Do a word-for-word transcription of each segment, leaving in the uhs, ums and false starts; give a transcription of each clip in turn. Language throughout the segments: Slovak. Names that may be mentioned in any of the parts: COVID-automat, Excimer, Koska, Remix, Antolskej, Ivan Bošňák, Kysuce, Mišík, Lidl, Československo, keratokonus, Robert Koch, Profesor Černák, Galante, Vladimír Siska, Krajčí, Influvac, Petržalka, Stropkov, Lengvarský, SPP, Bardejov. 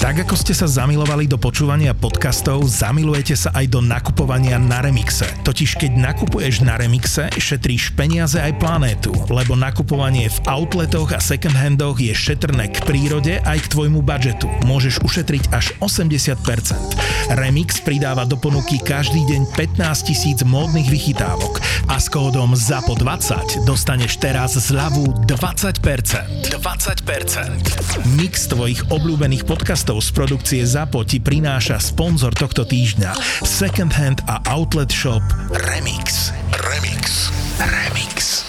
Tak ako ste sa zamilovali do počúvania podcastov, zamilujete sa aj do nakupovania na Remixe. Totiž keď nakupuješ na Remixe, šetríš peniaze aj planétu, lebo nakupovanie v outletoch a secondhandoch je šetrné k prírode aj k tvojmu budžetu. Môžeš ušetriť až osemdesiat percent. Remix pridáva do ponuky každý deň pätnásť tisíc módnych vychytávok a s kódom zapo dvadsať dostaneš teraz zľavu dvadsať percent. dvadsať percent. Mix tvojich obľúbených podcastov z produkcie Zapo ti prináša sponzor tohto týždňa, secondhand a outlet shop Remix. Remix. Remix.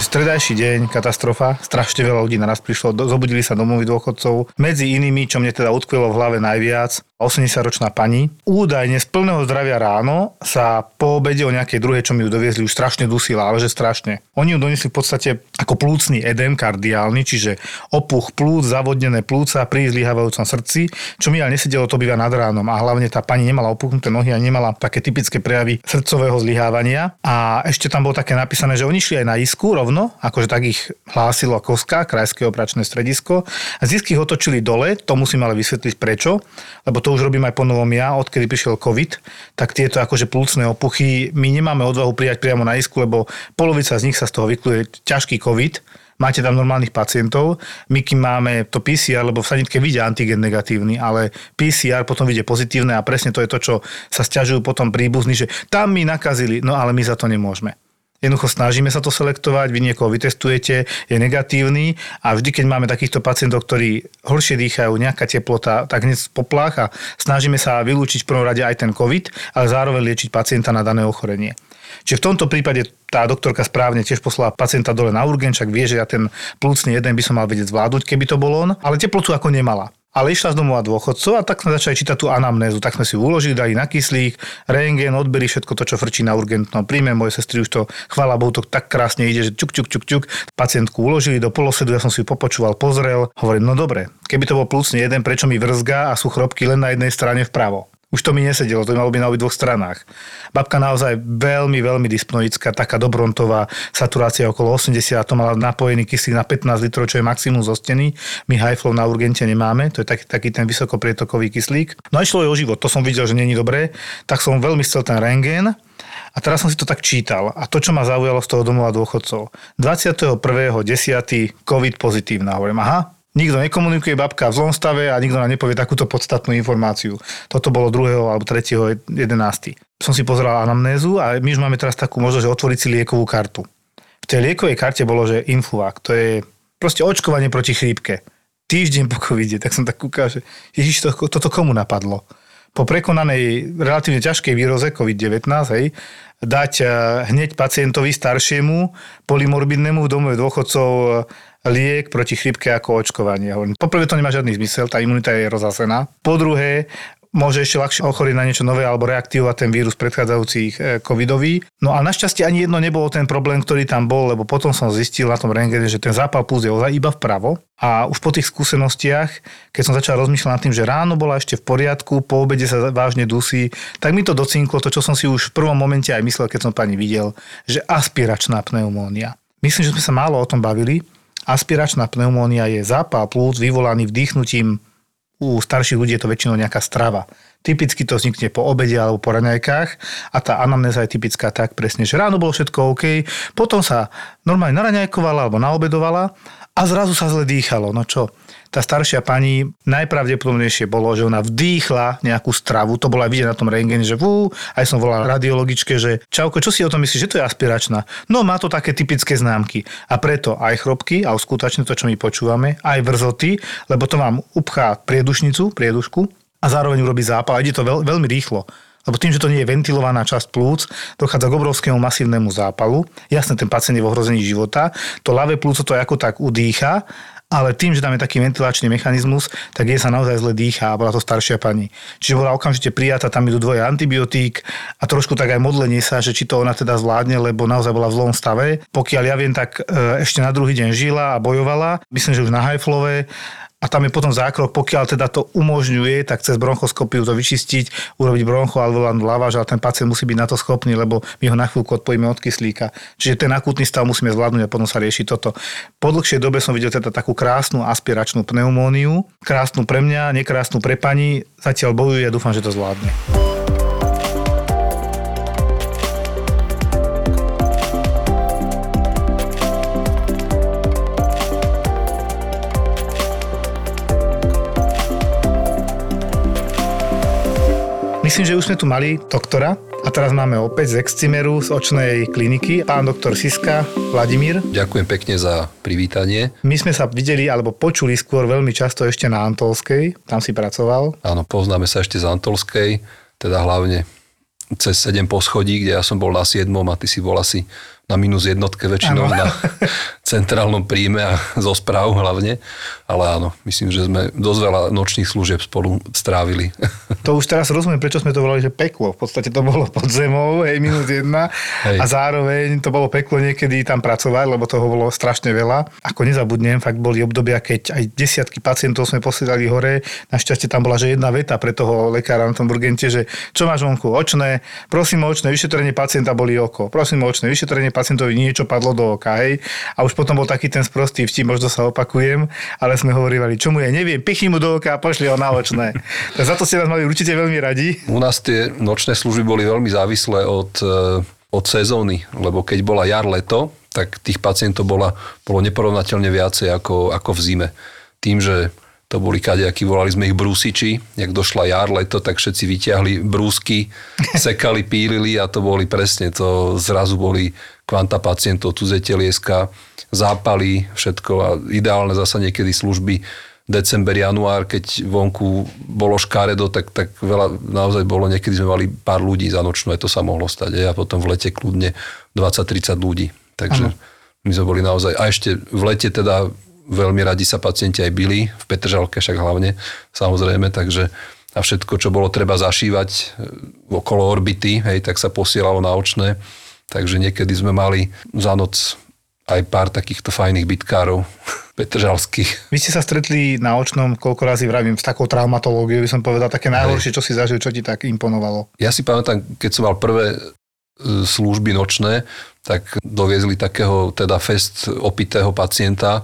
Stredajší deň, katastrofa, strašne veľa ľudí naraz prišlo, do, zobudili sa domovy dôchodcov, medzi inými, čo mne teda utkvilo v hlave najviac, osemdesiatročná pani. Údajne z plného zdravia ráno sa po obede o nejakej druhej, čo mi ju doviezli, už strašne dusila, ale že strašne. Oni ju doniesli v podstate ako plúcný edém kardiálny, čiže opuch plúc, zavodnené plúca pri zlyhávajúcom srdci, čo mi ale nesedelo, to býva nad ránom. A hlavne tá pani nemala opuchnuté nohy a nemala také typické prejavy srdcového zlyhávania. A ešte tam bolo také napísané, že oni šli aj na isku rovno, akože tak ich hlásilo Koska, krajské operačné stredisko. A zisky ho točili dole, to musím ale vysvetliť prečo, lebo to už robím aj po novom ja, odkedy prišiel COVID, tak tieto akože plúcne opuchy, my nemáme odvahu prijať priamo na isku, lebo polovica z nich sa z toho vykluje ťažký COVID. Máte tam normálnych pacientov, my kým máme to pé cé er, lebo v sanitke vidia antigen negatívny, ale pé cé er potom vidie pozitívne a presne to je to, čo sa sťažujú potom príbuzní, že tam my nakazili, no ale my za to nemôžeme. Jednoducho snažíme sa to selektovať, vy niekoho vytestujete, je negatívny a vždy, keď máme takýchto pacientov, ktorí horšie dýchajú, nejaká teplota, tak hneď poplach a snažíme sa vylúčiť v prvom rade aj ten COVID, ale zároveň liečiť pacienta na dané ochorenie. Čiže v tomto prípade tá doktorka správne tiež poslala pacienta dole na urgen, však vie, že ja ten plúcný jeden by som mal vedieť zvládnuť, keby to bol on, ale teplotu ako nemala. Ale išla z domova dôchodcov a tak sme začali čítať tú anamnézu. Tak sme si uložili, dali na kyslík, rentgen, odbery, všetko to, čo frčí na urgentnom príjme. Moje sestry už to, chvála Bohu, to tak krásne ide, že čuk, čuk, čuk, čuk. Pacientku uložili do polosedu, ja som si ju popočúval, pozrel. Hovorím, no dobre, keby to bol plúcne jeden, prečo mi vrzga a sú chropky len na jednej strane vpravo. Už to mi nesedelo, to mi malo byť na obidvoch stranách. Babka naozaj veľmi, veľmi dyspnoická, taká dobrontová, saturácia okolo osemdesiat, to mala napojený kyslík na pätnásť litrov, čo je maximum zo steny. My high flow na urgente nemáme, to je taký, taký ten vysokoprietokový kyslík. No a išlo je o život, to som videl, že není dobré, tak som veľmi chcel ten rentgen. A teraz som si to tak čítal a to, čo ma zaujalo z toho domova dôchodcov. dvadsiateho prvého desiateho COVID pozitívna, hovorím, aha. Nikto nekomunikuje, babka v zlom stave a nikto nám nepovie takúto podstatnú informáciu. Toto bolo druhého alebo tretieho jedenásteho Som si pozeral anamnézu a my už máme teraz takú možnosť, že otvoriť si liekovú kartu. V tej liekovej karte bolo, že Influvac, to je proste očkovanie proti chrípke. Týždeň po covide, tak som tak kúkal, že ježiš, to, toto komu napadlo? Po prekonanej relatívne ťažkej výroze covid devätnásť, hej, dať hneď pacientovi staršiemu, polymorbidnému v domove dôchodcov liek proti chrípke ako očkovanie. Poprvé to nemá žiadny zmysel, tá imunita je rozasená. Po druhé, môže ešte ľahšie ochoriť na niečo nové alebo reaktivovať ten vírus predchádzajúcich covidový. No a našťastie ani jedno nebolo ten problém, ktorý tam bol, lebo potom som zistil na tom rentgene, že ten zápal pľúc je ozaj iba vpravo. A už po tých skúsenostiach, keď som začal rozmýšľať nad tým, že ráno bola ešte v poriadku, po obede sa vážne dusí, tak mi to docinklo to, čo som si už v prvom momente aj myslel, keď som pani videl, že aspiračná pneumónia. Myslím, že sme sa málo o tom bavili. Aspiračná pneumónia je zápal plúc vyvolaný vdýchnutím, u starších ľudí je to väčšinou nejaká strava. Typicky to vznikne po obede alebo po raňajkách a tá anamnéza je typická tak presne, že ráno bolo všetko OK, potom sa normálne naraňajkovala alebo naobedovala a zrazu sa zle dýchalo. No čo? Tá staršia pani najpravdepodobnejšie bolo, že ona vdýchla nejakú stravu, to bola aj vidieť na tom rentgene, že vú, aj som volal radiologičke, že čauko, čo si o tom myslíš, že to je aspiračná? No má to také typické známky a preto aj chropky a skutočne to, čo my počúvame, aj vrzoty, lebo to vám upchá priedušnicu, priedušku a zároveň urobí zápal, ide to veľ, veľmi rýchlo. Lebo tým, že to nie je ventilovaná časť plúc, dochádza k obrovskému masívnemu zápalu. Jasné, ten pacient je v ohrození života. To ľavé plúco to ako tak udýcha, ale tým, že tam je taký ventilačný mechanizmus, tak jej sa naozaj zle dýcha a bola to staršia pani. Čiže bola okamžite prijatá, tam idú dvoje antibiotík a trošku tak aj modlenie sa, že či to ona teda zvládne, lebo naozaj bola v zlom stave. Pokiaľ ja viem, tak ešte na druhý deň žila a bojovala. Myslím, že už na high flowe. A tam je potom zákrok, pokiaľ teda to umožňuje, tak cez bronchoskopiu to vyčistiť, urobiť bronchoalveolárnu laváž, ale ten pacient musí byť na to schopný, lebo my ho na chvíľku odpojíme od kyslíka. Čiže ten akútny stav musíme zvládnuť a potom sa rieši toto. Po dlhšej dobe som videl teda takú krásnu aspiračnú pneumóniu, krásnu pre mňa, nekrásnu pre pani, zatiaľ bojuje a dúfam, že to zvládne. Myslím, že už sme tu mali doktora a teraz máme opäť z Excimeru, z očnej kliniky, pán doktor Siska, Vladimír. Ďakujem pekne za privítanie. My sme sa videli alebo počuli skôr veľmi často ešte na Antolskej, tam si pracoval. Áno, poznáme sa ešte z Antolskej, teda hlavne cez sedem poschodí, kde ja som bol na siedmom a ty si bol asi na minus jednotke väčšinou na centrálnom príjme a zo správ hlavne. Ale áno, myslím, že sme dosť veľa nočných služieb spolu strávili. To už teraz rozumiem, prečo sme to volali, že peklo. V podstate to bolo pod zemou, hej, minus jedna. Hej. A zároveň to bolo peklo niekedy tam pracovať, lebo toho bolo strašne veľa. Ako nezabudnem, fakt boli obdobia, keď aj desiatky pacientov sme posielali hore. Našťastie tam bola že jedna veta pre toho lekára na tom urgente, že čo máš vonku? Očné. Prosím o očné vyšetrenie, pacienta boli oko. Prosím o očné vyšetrenie, pacientovi niečo padlo do oka, hej. A už potom bol taký ten sprostý vtip, možno sa opakujem, ale sme hovorili, čo mu je, neviem, pichni mu do oka a pošli ho na očné. Tak za to ste nás mali určite veľmi radi. U nás tie nočné služby boli veľmi závislé od, od sezóny, lebo keď bola jar, leto, tak tých pacientov bola, bolo neporovnateľne viacej ako, ako v zime. Tým, že to boli kadejakí, volali sme ich brúsiči. Jak došla jar, leto, tak všetci vyťahli brúsky, sekali, pílili a to boli presne to. Zrazu boli kvanta pacientov, tudzie telieska, zápaly, všetko. A ideálne zasa niekedy služby december, január, keď vonku bolo škaredo, tak, tak veľa naozaj bolo. Niekedy sme mali pár ľudí za nočnú, aj to sa mohlo stať. Aj? A potom v lete kľudne dvadsať tridsať ľudí. Takže Aha. my sme boli naozaj... A ešte v lete teda... Veľmi radi sa pacienti aj bili, v Petržalke však hlavne, samozrejme, takže a všetko, čo bolo treba zašívať okolo orbity, hej, tak sa posielalo na očné, takže niekedy sme mali za noc aj pár takýchto fajných bitkárov petržalských. Vy ste sa stretli na očnom, koľko razy vravím, s takou traumatológiou, by som povedal, také najhoršie, čo si zažil, čo ti tak imponovalo? Ja si pamätám, keď som mal prvé služby nočné, tak doviezli takého teda fest opitého pacienta.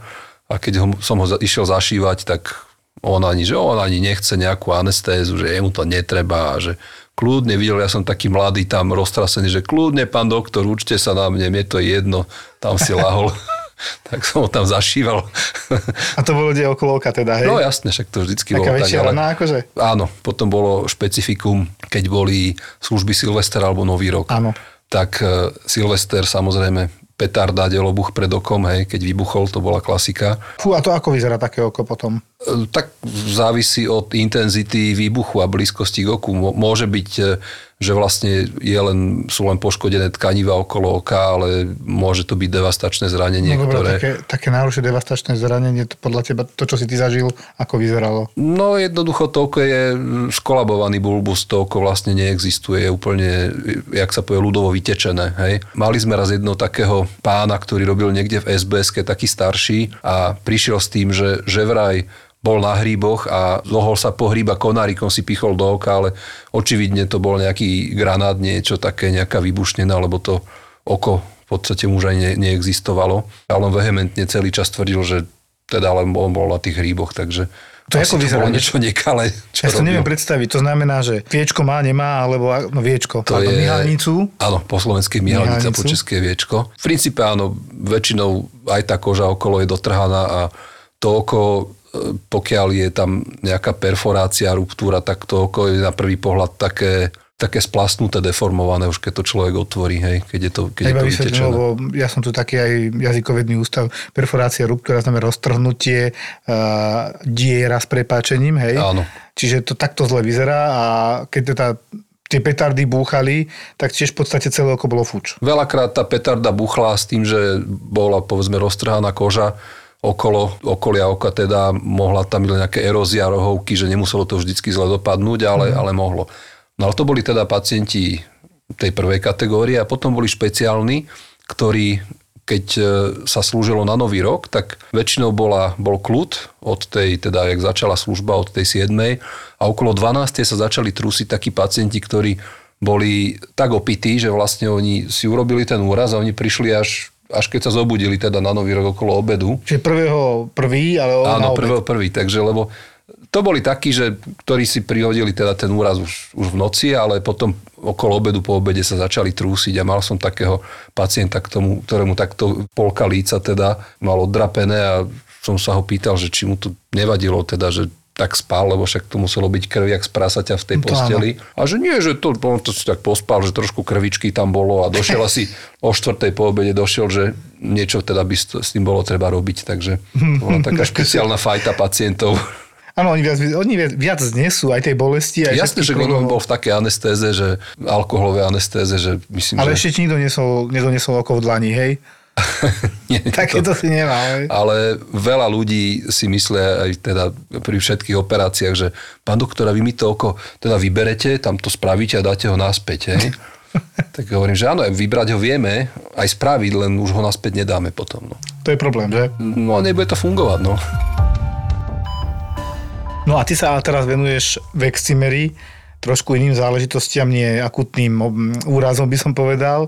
A keď ho, som ho išiel zašívať, tak on ani, že on ani nechce nejakú anestézu, že jemu to netreba. A že kľudne, videl, ja som taký mladý tam roztrasený, že kľudne, pán doktor, určte sa na mne, mne to je jedno, tam si lahol. Tak som ho tam zašíval. A to bolo kde okolo oka teda, hej? No jasne, však to vždycky bolo tak. Taká väčšia rana akože? Áno, potom bolo špecifikum, keď boli služby Silvester alebo Nový rok. Áno. Tak uh, Silvester samozrejme... petarda, delobuch pred okom, hej, keď vybuchol, to bola klasika. Fú, a to ako vyzerá také oko potom? Tak závisí od intenzity výbuchu a blízkosti k oku. Môže byť, že vlastne je len, sú len poškodené tkaniva okolo oka, ale môže to byť devastačné zranenie, no, ktoré... Také, také najhoršie devastačné zranenie, to podľa teba, to, čo si ty zažil, ako vyzeralo? No jednoducho to oko je skolabovaný bulbus, to oko vlastne neexistuje, je úplne, jak sa povie, ľudovo vytečené, hej. Mali sme raz jedno takého pána, ktorý robil niekde v es bé eske, taký starší a prišiel s tým, že, že vraj bol na hríboch a zohol sa po hríba konárikom, si pichol do oka, ale očividne to bol nejaký granát, niečo také, nejaká vybušnina, lebo to oko v podstate už aj ne, neexistovalo. Ale on vehementne celý čas tvrdil, že teda len on bol na tých hríboch, takže to, asi to bolo niečo nekalé. Ja si to neviem predstaviť, to znamená, že viečko má, nemá, alebo no, viečko, to je, mihalnicu. Áno, po slovenské mihalnica, mihalnicu. Po české viečko. V princípe áno, väčšinou aj tá koža okolo je dotrhaná a to oko, pokiaľ je tam nejaká perforácia, ruptúra, tak to oko je na prvý pohľad také, také splastnuté, deformované, už keď to človek otvorí, hej, keď je to, keď je to vytečené. Lebo ja som tu taký aj jazykovedný ústav, perforácia, ruptúra, znamená roztrhnutie, uh, diera s prepáčením, hej. Áno. Čiže to takto zle vyzerá a keď to tá tie petardy búchali, tak tiež v podstate celé oko bolo fuč. Veľakrát tá petarda búchla s tým, že bola, povedzme, roztrhaná koža, okolo, okolia oka teda mohla tam byť nejaká erózia, rohovky, že nemuselo to vždycky zle dopadnúť, ale, mm. ale mohlo. No ale to boli teda pacienti tej prvej kategórie a potom boli špeciálni, ktorí, keď sa slúžilo na Nový rok, tak väčšinou bola, bol kľud od tej, teda jak začala služba od tej siedmej a okolo dvanástej sa začali trúsiť takí pacienti, ktorí boli tak opití, že vlastne oni si urobili ten úraz a oni prišli až, až keď sa zobudili teda na Nový rok okolo obedu. Čiže prvého prvý, ale o, áno, na obed. Áno, prvého prvý, takže lebo to boli takí, že, ktorí si prihodili teda ten úraz už, už v noci, ale potom okolo obedu, po obede sa začali trúsiť a mal som takého pacienta, k tomu, ktorému takto polka líca teda mal oddrapené a som sa ho pýtal, že či mu to nevadilo teda, že tak spal, lebo však to muselo byť krv, jak z prasaťa v tej posteli. A že nie, že to, on to si tak pospal, že trošku krvičky tam bolo a došiel asi o štvrtej po obede, došiel, že niečo teda by s tým bolo treba robiť. Takže to bola taká špeciálna fajta pacientov. Áno, oni viac, oni viac znesú aj tej bolesti. Aj jasne, že on bol v takej anestéze, že alkoholové anestéze, že myslím, ale že... Ale ešte ti nikto nedonesol oko v dlani, hej? Takéto to... si nemá, hej? Ale veľa ľudí si myslia aj teda pri všetkých operáciách, že pán doktora, vy mi to oko teda vyberete, tam to spravíte a dáte ho naspäť, hej? Tak hovorím, že áno, vybrať ho vieme, aj spraviť, len už ho naspäť nedáme potom, no. To je problém, že? No, nebude to fungovať, no. No a ty sa teraz venuješ v excimerii trošku iným záležitostiam, nie akutným úrazom by som povedal.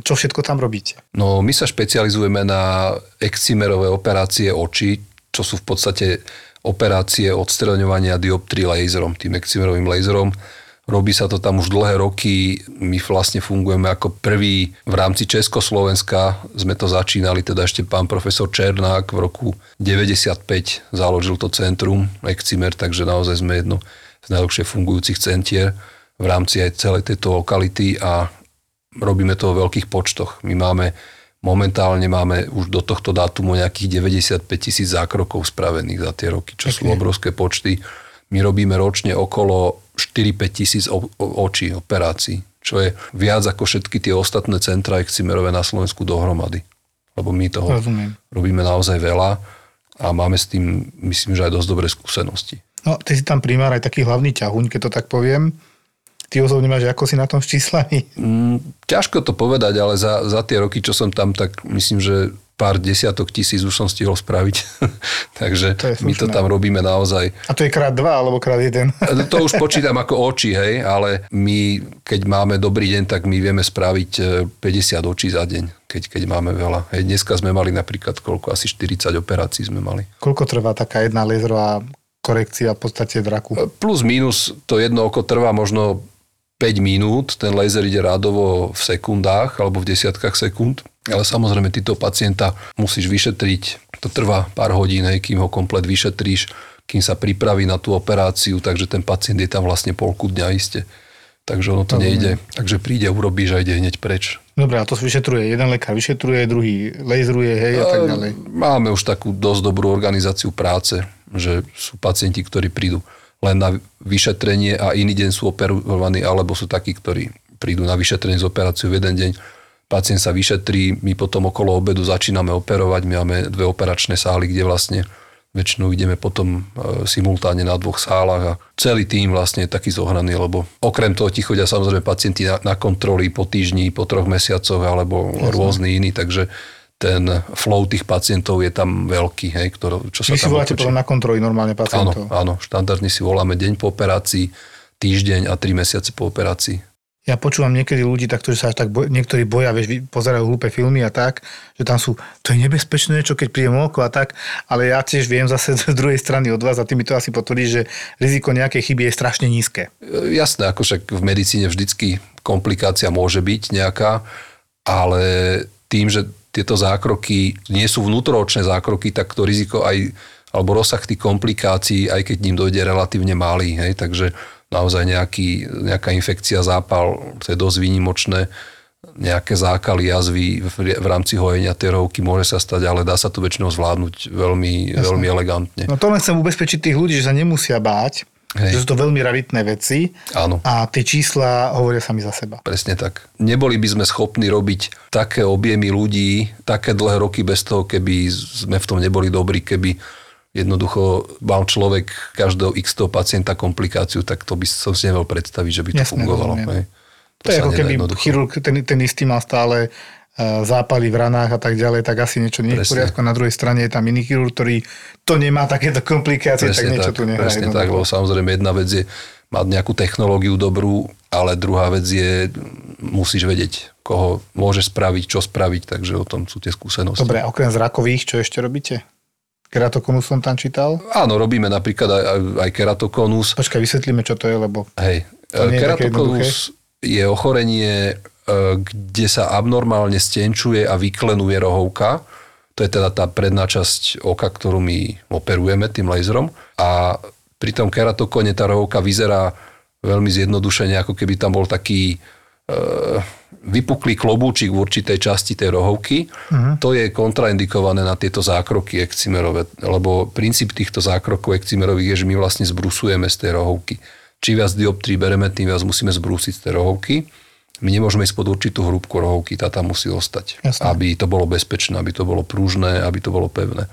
Čo všetko tam robíte? No my sa špecializujeme na excimerové operácie očí, čo sú v podstate operácie odstraňovania dioptrií laserom, tým excimerovým laserom. Robí sa to tam už dlhé roky. My vlastne fungujeme ako prvý v rámci Československa. Sme to začínali, teda ešte pán profesor Černák v roku deväťdesiatpäť založil to centrum Excimer, takže naozaj sme jedno z najlepšie fungujúcich centier v rámci aj celej tejto lokality a robíme to vo veľkých počtoch. My máme momentálne máme už do tohto dátumu nejakých deväťdesiatpäť tisíc zákrokov spravených za tie roky, čo okay. Sú obrovské počty. My robíme ročne okolo štyri až päť tisíc očí, operácií, čo je viac ako všetky tie ostatné centra excimerové na Slovensku dohromady. Lebo my toho Rozumiem. Robíme naozaj veľa a máme s tým, myslím, že aj dosť dobré skúsenosti. No, ty si tam primár aj taký hlavný ťahuň, keď to tak poviem. Ty osobne máš, ako si na tom s číslami? Mm, ťažko to povedať, ale za, za tie roky, čo som tam, tak myslím, že pár desiatok tisíc už som stihol spraviť. Takže to my to tam robíme naozaj. A to je krát dva, alebo krát jeden? To už počítam ako oči, hej, ale my, keď máme dobrý deň, tak my vieme spraviť päťdesiat očí za deň, keď, keď máme veľa. Hej, dneska sme mali napríklad koľko? Asi štyridsať operácií sme mali. Koľko trvá taká jedna laserová korekcia v podstate draku? Plus, minus, to jedno oko trvá možno päť minút, ten laser ide rádovo v sekundách alebo v desiatkách sekúnd, ale samozrejme ty toho pacienta musíš vyšetriť, to trvá pár hodín, hej, kým ho komplet vyšetríš, kým sa pripraví na tú operáciu, takže ten pacient je tam vlastne polku dňa iste. Takže ono to Dobre. Nejde. Takže príde, urobíš a ide hneď preč. Dobre, a to vyšetruje. Jeden lekár vyšetruje, druhý laseruje, hej, a tak ďalej. Máme už takú dosť dobrú organizáciu práce, že sú pacienti, ktorí prídu len na vyšetrenie a iný deň sú operovaní, alebo sú takí, ktorí prídu na vyšetrenie z operáciu v jeden deň. Pacient sa vyšetrí, my potom okolo obedu začíname operovať, my máme dve operačné sály, kde vlastne väčšinou ideme potom simultáne na dvoch sálach a celý tým vlastne je taký zohraný, lebo okrem toho ti chodia samozrejme pacienti na, na kontroly po týždni, po troch mesiacoch alebo Jasne. Rôzny iný, takže ten flow tých pacientov je tam veľký, hej, ktorý, čo sa Vy tam si voláte potom na kontroly normálne pacientov? Áno, áno, štandardne si voláme deň po operácii, týždeň a tri mesiace po operácii. Ja počúvam niekedy ľudí takto, že sa až tak boj, niektorí boja, vieš, pozerajú hlúpe filmy a tak, že tam sú, to je nebezpečné, čo keď príjem oko a tak, ale ja tiež viem zase z druhej strany od vás a ty mi to asi potvrdíš, že riziko nejakej chyby je strašne nízke. Jasné, ako však v medicíne vždycky komplikácia môže byť nejaká, ale tým, že tieto zákroky nie sú vnútroočné zákroky, tak to riziko aj, alebo rozsah tých komplikácií, aj keď ním dojde relatívne malý, hej, takže naozaj nejaký, nejaká infekcia, zápal, to je dosť výnimočné, nejaké zákaly, jazvy v, v rámci hojenia tej rohovky môže sa stať, ale dá sa to väčšinou zvládnuť veľmi, veľmi elegantne. No to len chcem ubezpečiť tých ľudí, že sa nemusia báť, Hej. že sú to veľmi raritné veci Áno. a tie čísla hovoria sami za seba. Presne tak. Neboli by sme schopní robiť také objemy ľudí, také dlhé roky bez toho, keby sme v tom neboli dobrí, keby jednoducho mal človek každého x-toho pacienta komplikáciu, tak to by som si nemal predstaviť, že by to Jasne, fungovalo. To, to je ako keby chirurg ten, ten istý má stále zápaly v ranách a tak ďalej, tak asi niečo nie je v poriadku. Na druhej strane je tam iný chirurg, ktorý to nemá takéto komplikácie, presne tak niečo tak, tu nehrá. Presne tak, lebo samozrejme jedna vec je mať nejakú technológiu dobrú, ale druhá vec je, musíš vedieť, koho môžeš spraviť, čo spraviť, takže o tom sú tie skúsenosti. Dobre, okrem zrakových, čo ešte robíte? Keratokonus som tam čítal? Áno, robíme napríklad aj, aj keratokonus. Počkaj, vysvetlíme, čo to je, lebo... Hej, keratokonus je ochorenie, kde sa abnormálne stenčuje a vyklenuje rohovka. To je teda tá predná časť oka, ktorú my operujeme tým laserom. A pri tom keratokone tá rohovka vyzerá veľmi zjednodušene, ako keby tam bol taký e, vypuklý klobúčik v určitej časti tej rohovky. Uh-huh. To je kontraindikované na tieto zákroky excimerové, lebo princíp týchto zákrokov excimerových je, že my vlastne zbrusujeme z tej rohovky. Či viac dioptrií bereme, tým viac musíme zbrúsiť z tej rohovky. My nemôžeme ísť pod určitú hrúbku rohovky, tá tam musí ostať. Jasne. Aby to bolo bezpečné, aby to bolo pružné, aby to bolo pevné.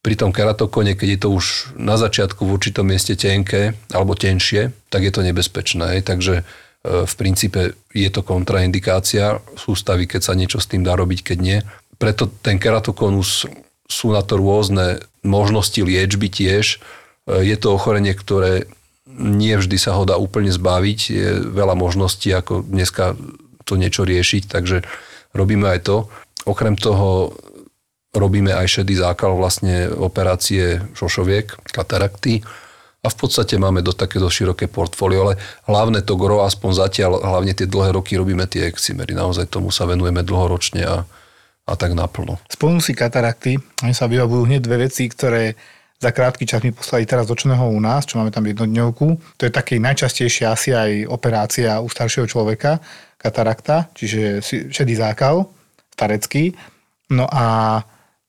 Pri tom keratokone, keď je to už na začiatku v určitom mieste tenké alebo tenšie, tak je to nebezpečné. Takže v princípe je to kontraindikácia sústavy, keď sa niečo s tým dá robiť, keď nie. Preto ten keratokonus, sú na to rôzne možnosti liečby tiež. Je to ochorenie, ktoré nie vždy sa ho dá úplne zbaviť. Je veľa možností, ako dneska to niečo riešiť, takže robíme aj to. Okrem toho robíme aj šedý zákal, vlastne operácie šošoviek, katarakty a v podstate máme do takéto široké portfólio, ale hlavne to gro, aspoň zatiaľ, hlavne tie dlhé roky robíme tie excimery. Naozaj tomu sa venujeme dlhoročne a, a tak naplno. Spomnú si katarakty, oni sa vybavujú hneď dve veci, ktoré za krátky čas mi poslali teraz do Černého u nás, čo máme tam jednodňovku. To je také najčastejšia asi aj operácia u staršieho človeka, katarakta, čiže šedý zákal, starecký. No a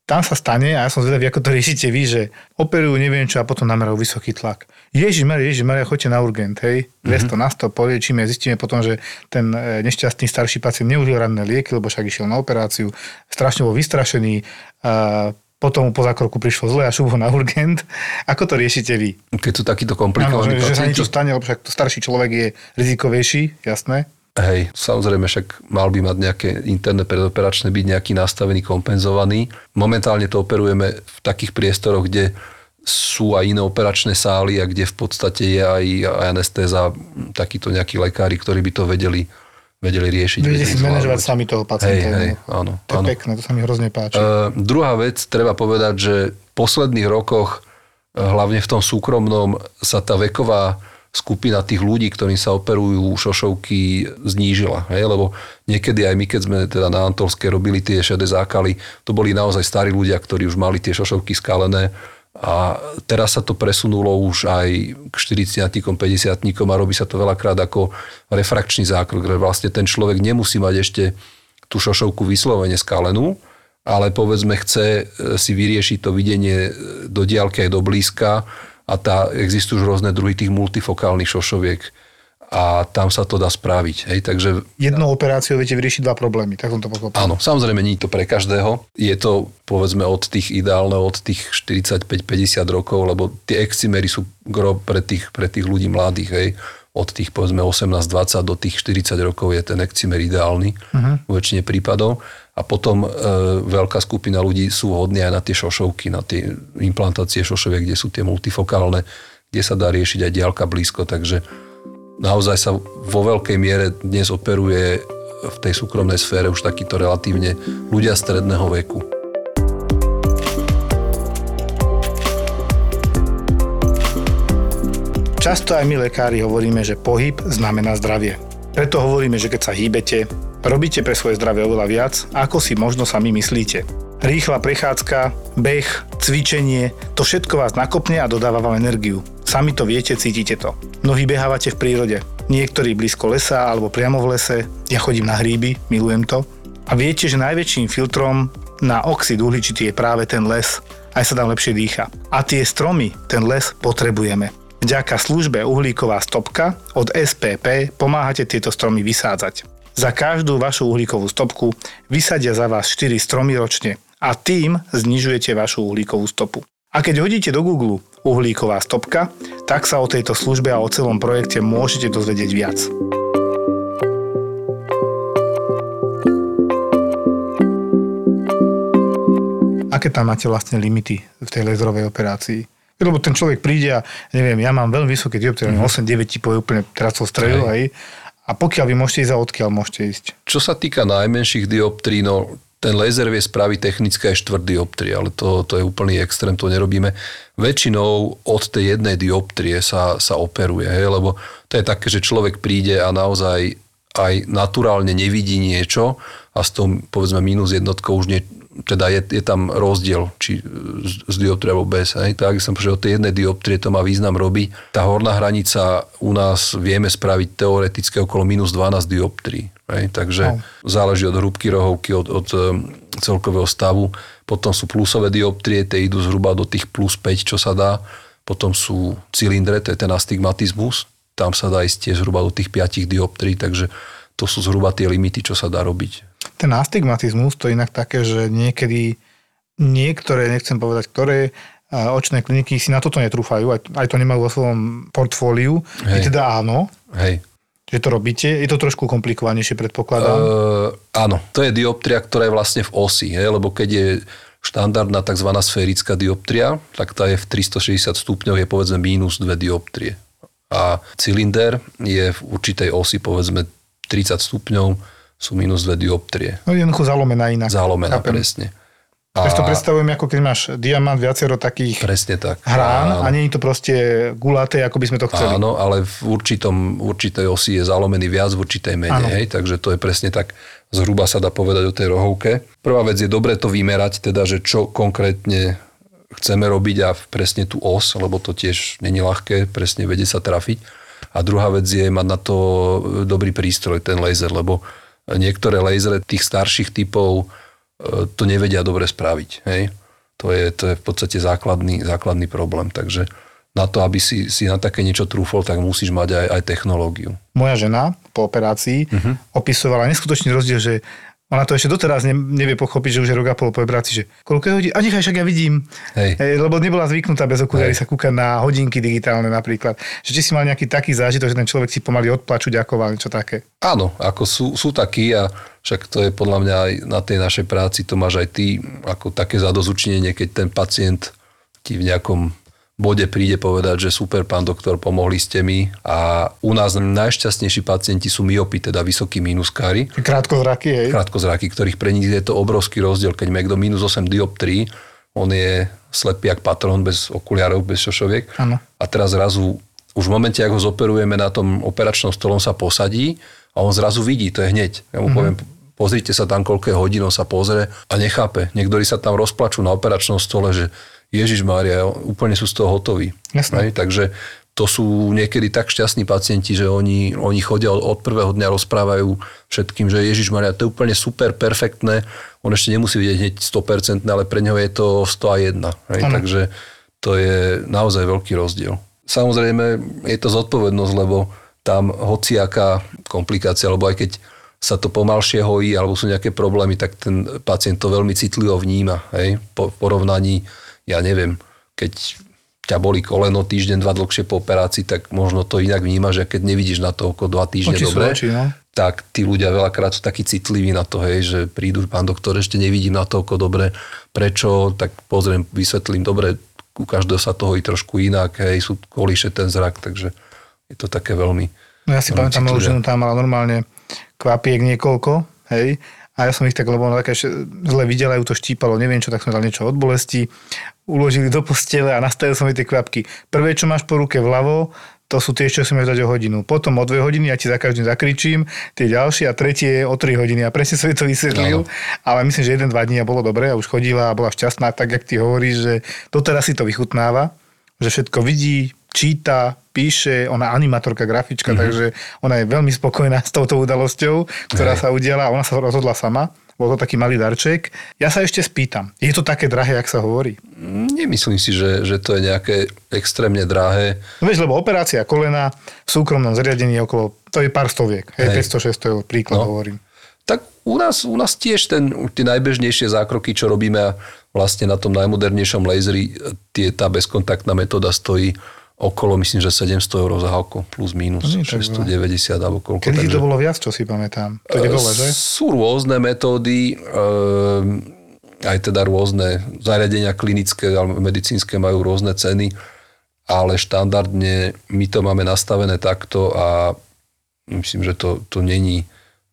tam sa stane, a ja som zvedavý, ako to riešite vy, že operujú neviem čo a potom namerajú vysoký tlak. Ježišmaria, Ježišmaria, choďte na urgent, hej. dvesto mm-hmm. na sto poliečíme a zistíme potom, že ten nešťastný starší pacient neužil ranné lieky, lebo však išiel na operáciu, strašne bol vystrašený, uh, potom po zákroku prišlo zle a šup ho na urgent. Ako to riešite vy? Keď sú takýto komplikovaní pacienti. Že sa niečo stane, lebo však starší človek je rizikovejší, jasné? Hej, samozrejme však mal by mať nejaké interné predoperačné, byť nejaký nastavený, kompenzovaný. Momentálne to operujeme v takých priestoroch, kde sú aj iné operačné sály a kde v podstate je aj anestéza, takýto nejakí lekári, ktorí by to vedeli vedeli riešiť. Vedeli si manažovať sami toho pacienta. Hej, hej, áno. To je áno. Pekné, to sa mi hrozne páči. Uh, druhá vec, treba povedať, že v posledných rokoch, hlavne v tom súkromnom, sa tá veková skupina tých ľudí, ktorým sa operujú šošovky, znížila. Hej? Lebo niekedy aj my, keď sme teda na Antolskej robili tie šedé zákaly, to boli naozaj starí ľudia, ktorí už mali tie šošovky skalené. A teraz sa to presunulo už aj k štyridsiatnikom, päťdesiatnikom a robí sa to veľakrát ako refrakčný zákrok, kde vlastne ten človek nemusí mať ešte tú šošovku vyslovene skalenú, ale povedzme chce si vyriešiť to videnie do diaľky aj do blízka a tá, existujú už rôzne druhy tých multifokálnych šošoviek a tam sa to dá spraviť. Hej, takže... Jednou operáciou viete vyriešiť dva problémy, tak som to pochopil. Áno, samozrejme, nie je to pre každého. Je to, povedzme, od tých ideálne, od tých štyridsaťpäť päťdesiat rokov, lebo tie excimery sú grob pre tých, pre tých ľudí mladých. Hej. Od tých, povedzme, osemnásť dvadsať do tých štyridsať rokov je ten excimer ideálny uh-huh. vo väčšine prípadov. A potom e, veľká skupina ľudí sú hodní aj na tie šošovky, na tie implantácie šošoviek, kde sú tie multifokálne, kde sa dá riešiť aj diaľka blízko, takže naozaj sa vo veľkej miere dnes operuje v tej súkromnej sfére už takýto relatívne ľudia stredného veku. Často aj my lekári hovoríme, že pohyb znamená zdravie. Preto hovoríme, že keď sa hýbete, robíte pre svoje zdravie oveľa viac, ako si možno sami myslíte. Rýchla prechádzka, beh, cvičenie, to všetko vás nakopne a dodáva vám energiu. Sami to viete, cítite to. Mnohí behávate v prírode. Niektorí blízko lesa alebo priamo v lese. Ja chodím na hríby, milujem to. A viete, že najväčším filtrom na oxid uhličitý je práve ten les. Aj sa tam lepšie dýcha. A tie stromy, ten les potrebujeme. Vďaka službe uhlíková stopka od es pé pé pomáhate tieto stromy vysádzať. Za každú vašu uhlíkovú stopku vysadia za vás štyri stromy ročne a tým znižujete vašu uhlíkovú stopu. A keď hodíte do Google uhlíková stopka, tak sa o tejto službe a o celom projekte môžete dozvedieť viac. aké tam máte vlastne limity v tej laserovej operácii? Lebo ten človek príde a neviem, ja mám veľmi vysoké dioptrie, mm-hmm. osem deväť typov je úplne, teraz som strelil, hej. A pokiaľ vy môžete ísť a odkiaľ môžete ísť? Čo sa týka najmenších dioptrií, no ten laser vie spraviť technické štyri dioptrie, ale to, to je úplný extrém, to nerobíme. Väčšinou od tej jednej dioptrie sa, sa operuje, hej, lebo to je také, že človek príde a naozaj aj naturálne nevidí niečo a s tom, povedzme, mínus jednotkou už nie, teda je, je tam rozdiel, či z dioptrie alebo bez. Hej. Tak som povedal, že od tej jednej dioptrie to má význam robiť. Tá horná hranica u nás vieme spraviť teoreticky okolo mínus dvanásť dioptrií. Hej, takže no. Záleží od hrúbky rohovky, od, od celkového stavu. Potom sú plusové dioptrie, tie idú zhruba do tých plus päť, čo sa dá. Potom sú cylindre, to je ten astigmatizmus. Tam sa dá ísť zhruba do tých piatich dioptrií, takže to sú zhruba tie limity, čo sa dá robiť. Ten astigmatizmus to je inak také, že niekedy niektoré, nechcem povedať, ktoré očné kliniky si na toto netrúfajú, aj, aj to nemajú vo svojom portfóliu. Hej. I teda áno. Hej. Že to robíte? Je to trošku komplikovanejšie, predpokladám? E, áno. To je dioptria, ktorá je vlastne v osi. He? Lebo keď je štandardná tzv. Sférická dioptria, tak tá je v tristošesťdesiat stupňov, je povedzme mínus dve dioptrie. A cylinder je v určitej osi, povedzme tridsať stupňov, sú mínus dve dioptrie. No jednoducho zalomená inak. Zalomená, chápem. Presne. A... Preto predstavujem, ako keď máš diamant viacero takých tak. hrán a nie je to proste gulaté, ako by sme to chceli. Áno, ale v určitom, určitej osi je zalomený viac, v určitej menej. Hej, takže to je presne tak, zhruba sa dá povedať o tej rohovke. Prvá vec je dobre to vymerať, teda, že čo konkrétne chceme robiť a presne tú os, lebo to tiež není ľahké, presne vedieť sa trafiť. A druhá vec je mať na to dobrý prístroj, ten laser, lebo niektoré lasery tých starších typov to nevedia dobre spraviť. Hej? To je, to je v podstate základný, základný problém. Takže na to, aby si, si na také niečo trúfol, tak musíš mať aj, aj technológiu. Moja žena po operácii uh-huh. opisovala neskutočný rozdiel, že ona to ešte doteraz nevie pochopiť, že už je rok a pol po operácii, že koľko je hodín? A nechaj, však ja vidím. Hej. Lebo nebola zvyknutá bez okuliary sa kúkať na hodinky digitálne napríklad. Že či si mal nejaký taký zážitok, že ten človek si pomaly odplaču, ďakoval, niečo také? Áno, ako sú, sú takí a však to je podľa mňa aj na tej našej práci, to máš aj ty, ako také zadozučnenie, keď ten pacient ti v nejakom bode príde povedať, že super, pán doktor, pomohli ste mi. A u nás najšťastnejší pacienti sú myopi, teda vysokí mínuskári. Krátkozraky, hej? Krátkozraky, ktorých pre nich je to obrovský rozdiel. Keď má niekto mínus osem dioptrií, on je slepý jak patrón, bez okuliarov, bez šošoviek. Ano. A teraz zrazu, už v momente, ako ho zoperujeme na tom operačnom stolom, sa posadí a on zrazu vidí, to je hneď. Ja mu mm-hmm. poviem, pozrite sa tam, koľko je hodín, on sa pozrie a nechápe. Niektorí sa tam rozplačú na operačnom stole, že Ježišmária, úplne sú z toho hotoví. Jasné. Takže to sú niekedy tak šťastní pacienti, že oni, oni chodia od prvého dňa, rozprávajú všetkým, že Ježišmária, to je úplne super, perfektné. On ešte nemusí vidieť hneď sto percent, ale pre neho je to sto jeden. Hej? Takže to je naozaj veľký rozdiel. Samozrejme, je to zodpovednosť, lebo tam hociaká komplikácia, alebo aj keď sa to pomalšie hojí, alebo sú nejaké problémy, tak ten pacient to veľmi citlivo vníma. Hej? Po porovnaní ja neviem, keď ťa boli koleno týždeň, dva dlhšie po operácii, tak možno to inak vnímaš, že keď nevidíš na to oko dva týždne dobre, oči, no? Tak tí ľudia veľakrát sú takí citliví na to, hej, že prídu, pán doktor, ešte nevidím na to oko dobre, prečo, tak pozriem, vysvetlím, dobre, u každého sa to hojí trošku inak, hej, sú kolíše ten zrak, takže je to také veľmi... No ja si pamätám, moju ženu tam mala normálne kvapiek niekoľko, hej, a ja som ich tak, lebo ona také zle videla, ju to štípalo, neviem čo, tak som dal niečo od bolesti, uložili do postele a nastavil som jej tie kvapky. Prvé, čo máš po ruke vľavo, to sú tie, čo si máš dať o hodinu. Potom o dve hodiny, ja ti za každým zakričím, tie ďalšie a tretie o tri hodiny. A presne som jej to vysvetlil, no. Ale myslím, že jeden, dva dní a bolo dobré a už chodila a bola šťastná, tak jak ty hovoríš, že doteraz si to vychutnáva, že všetko vidí, číta, píše, ona animatorka, grafička, mm-hmm. takže ona je veľmi spokojná s touto udalosťou, ktorá hey. sa udiala, ona sa rozhodla sama, bol to taký malý darček. Ja sa ešte spýtam, je to také drahé, jak sa hovorí? Nemyslím si, že, že to je nejaké extrémne drahé. No vieš, lebo operácia kolena v súkromnom zariadení je okolo, to je pár stoviek, hey. päťsto šesťsto eur, príklad no. hovorím. Tak u nás, u nás tiež ten, tie najbežnejšie zákroky, čo robíme vlastne na tom najmodernejšom laseri, tie, tá bezkontaktná metóda stojí okolo, myslím, že sedemsto eur za hálko, plus minus šesťstodeväťdesiat alebo koľko. Kedy takže... to bolo viac, čo si pamätám? To je dole, že? Sú rôzne metódy. aj teda rôzne zariadenia klinické alebo medicínske majú rôzne ceny, ale štandardne my to máme nastavené takto a myslím, že to, to není,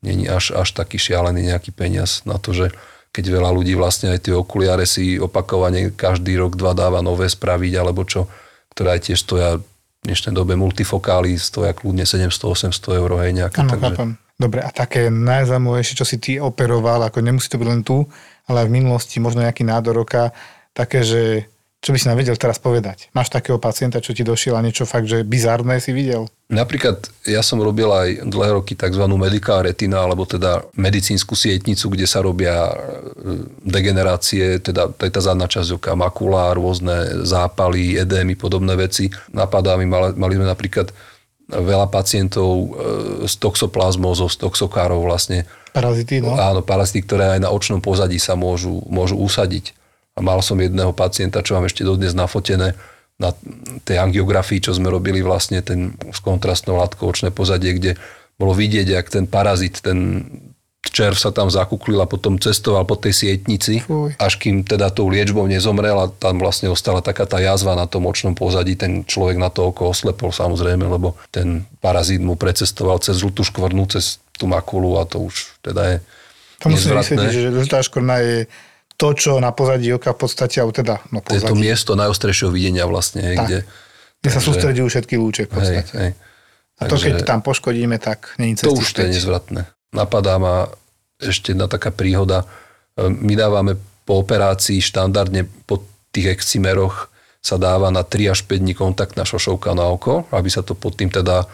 není až, až taký šialený nejaký peniaz na to, že keď veľa ľudí vlastne aj tie okuliare si opakovane každý rok dva dáva nové spraviť alebo čo, ktoré aj tiež stoja v dnešnej dobe multifokály, stoja kľudne sedemsto až osemsto eur hej nejaké. Áno, takže... chápam. Dobre, a také najzaujímavejšie, čo si ty operoval, ako nemusí to byť len tu, ale aj v minulosti, možno nejaký nádor oka, také, že čo by si nám vedel teraz povedať? Máš takého pacienta, čo ti došiel a niečo fakt, že bizárne si videl? Napríklad ja som robil aj dlhé roky tzv. Medical retina, alebo teda medicínsku sietnicu, kde sa robia degenerácie, teda to je tá zadná časť oka, makula, rôzne zápaly, edémy, podobné veci. Napadá mi, mali sme napríklad veľa pacientov s toxoplazmózou, s toxokárov vlastne. Parazity, no? Áno, parazity, ktoré aj na očnom pozadí sa môžu, môžu usadiť. A mal som jedného pacienta, čo mám ešte dodnes nafotené na tej angiografii, čo sme robili vlastne ten s kontrastnou látkou očné pozadie, kde bolo vidieť, jak ten parazit, ten červ sa tam zakuklil a potom cestoval po tej sietnici, Fuj. až kým teda tou liečbou nezomrel a tam vlastne ostala taká tá jazva na tom očnom pozadí. Ten človek na to oko oslepol samozrejme, lebo ten parazit mu precestoval cez žltú škvrnu, cez tú makulu a to už teda je tam nezvratné. Tam musím vysvetliť, že žltá škvrna je to, čo na pozadí oka v podstate, alebo teda na pozadí. To je to miesto najostrejšieho videnia vlastne. Hej, kde, kde sa sústredujú všetky lúče v podstate. Hej, hej. A to, takže, keď to tam poškodíme, tak není cesty. To už to je nezvratné. Napadá ma ešte jedna taká príhoda. My dávame po operácii štandardne po tých excimeroch sa dáva na tri až päť dní kontaktná šošovka na oko, aby sa to pod tým teda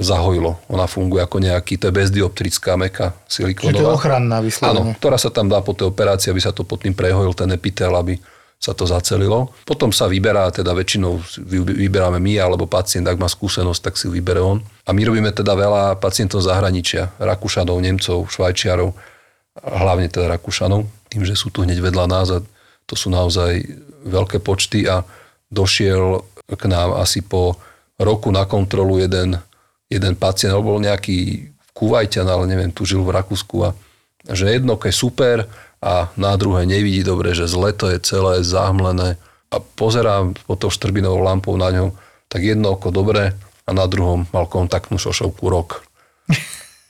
zahojilo. Ona funguje ako nejaký, to je bezdioptrická meka silikónová. Čiže to je ochranná vyslovene. Áno, ktorá sa tam dá po tej operácii, aby sa to pod tým prehojil ten epitel, aby sa to zacelilo. Potom sa vyberá, teda väčšinou vyberáme my, alebo pacient, ak má skúsenosť, tak si vybere on. A my robíme teda veľa pacientov zahraničia, Rakúšanov, Nemcov, Švajčiarov, hlavne teda Rakúšanov, tým, že sú tu hneď vedľa nás a to sú naozaj veľké počty a došiel k nám asi po roku na kontrolu jeden jeden pacient, ale bol nejaký Kuvajťan, ale neviem, tu žil v Rakúsku a že jedno je super a na druhé nevidí dobre, že zle to je celé zahmlené a pozerám po tou štrbinovou lampou na ňom, tak jedno oko dobre a na druhom mal kontaktnú šošovku rok.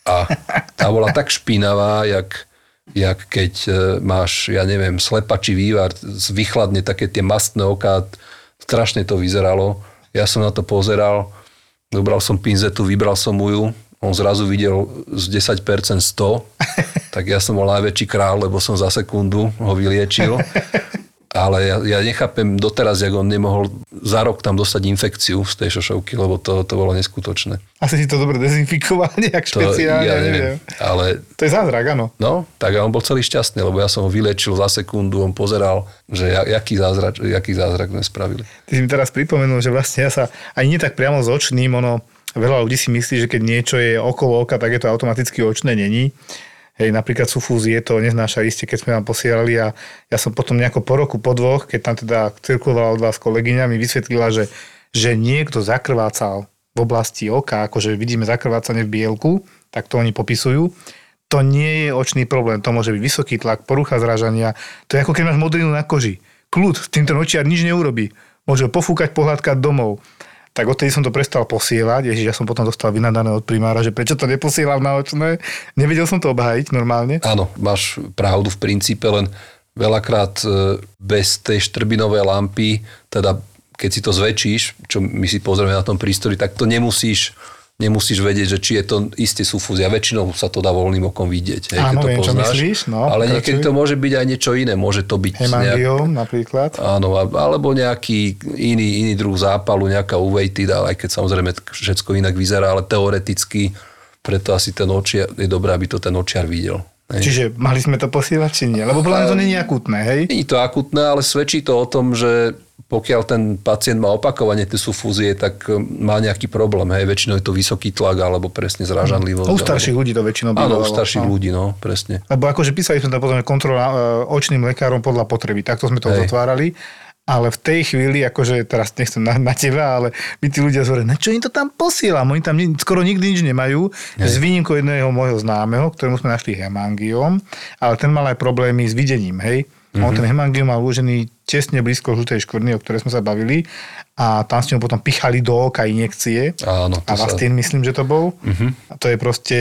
A tá bola tak špinavá, jak, jak keď máš, ja neviem, slepačí vývar, vychladne také tie mastné oká, strašne to vyzeralo. Ja som na to pozeral, dobral som pinzetu, vybral som mu ju, on zrazu videl z desať percent sto, tak ja som bol najväčší kráľ, lebo som za sekundu ho vyliečil. Ale ja, ja nechápem doteraz, jak on nemohol za rok tam dostať infekciu z tej šošovky, lebo to, to bolo neskutočné. Asi si to dobre dezinfikoval nejak špeciálne, ja neviem. Ale, to je zázrak, áno. No, tak a on bol celý šťastný, lebo ja som ho vyliečil za sekundu, on pozeral, že jaký zázrak, jaký zázrak sme spravili. Ty si mi teraz pripomenul, že vlastne ja sa ani nie tak priamo s očným, ono, veľa ľudí si myslí, že keď niečo je okolo oka, tak je to automaticky očné, není. Hej, napríklad sufúzie to neznášali ste, keď sme vám posielali a ja som potom nejako po roku, po dvoch, keď tam teda cirkulovala od vás kolegyňa, mi vysvetlila, že, že niekto zakrvácal v oblasti oka, akože vidíme zakrvácanie v bielku, tak to oni popisujú. To nie je očný problém, to môže byť vysoký tlak, porucha zrážania, to je ako keď máš modrinu na koži. Kľud, s týmto očiar nič neurobí, môže ho pofúkať, pohľadkať domov. Tak odtedy som to prestal posielať. Ježiš, ja som potom dostal vynadané od primára, že prečo to neposielam na očné. Nevedel som to obhájiť normálne. Áno, máš pravdu v princípe, len veľakrát bez tej štrbinovej lampy, teda keď si to zväčšíš, čo my si pozrieme na tom prístroji, tak to nemusíš, nemusíš vedieť, že či je to isté sufúzia. Väčšinou sa to dá voľným okom vidieť. Hej, áno, to viem, poznáš, čo myslíš. No, ale niekedy to môže byť aj niečo iné. Môže to byť hemangióm nejak, napríklad. Áno, alebo nejaký iný, iný druh zápalu, nejaká ú vé té, aj keď samozrejme všetko inak vyzerá, ale teoreticky preto asi ten očiar, je dobré, aby to ten očiar videl. Hej. Čiže mali sme to posielať, či nie? Lebo podľa mňa to nie je akutné, hej? Nie je to akutné, ale svedčí to o tom, že pokiaľ ten pacient má opakovane tie sufúzie, tak má nejaký problém, hej? Väčšinou je to vysoký tlak, alebo presne zrážanlivosť. U starších alebo... ľudí to väčšinou bývalo. Áno, u starších no. ľudí, no, presne. Lebo akože písali sme tam potom kontrola očným lekárom podľa potreby, takto sme to hej. zatvárali. Ale v tej chvíli, akože teraz nechcem na, na teba, ale my tí ľudia zhovoria, na čo im to tam posielam? Oni tam ni- skoro nikdy nič nemajú. Hej. S výnimkou jedného môjho známeho, ktorému sme našli hemangióm, ale ten mal aj problémy s videním, hej? Mm-hmm. On ten hemangium mal uložený tesne blízko žlutej škvrny, o ktorej sme sa bavili, a tam s ňou potom pichali do oka injekcie. Áno, a Vastín sa... myslím, že to bol. Mm-hmm. A to je proste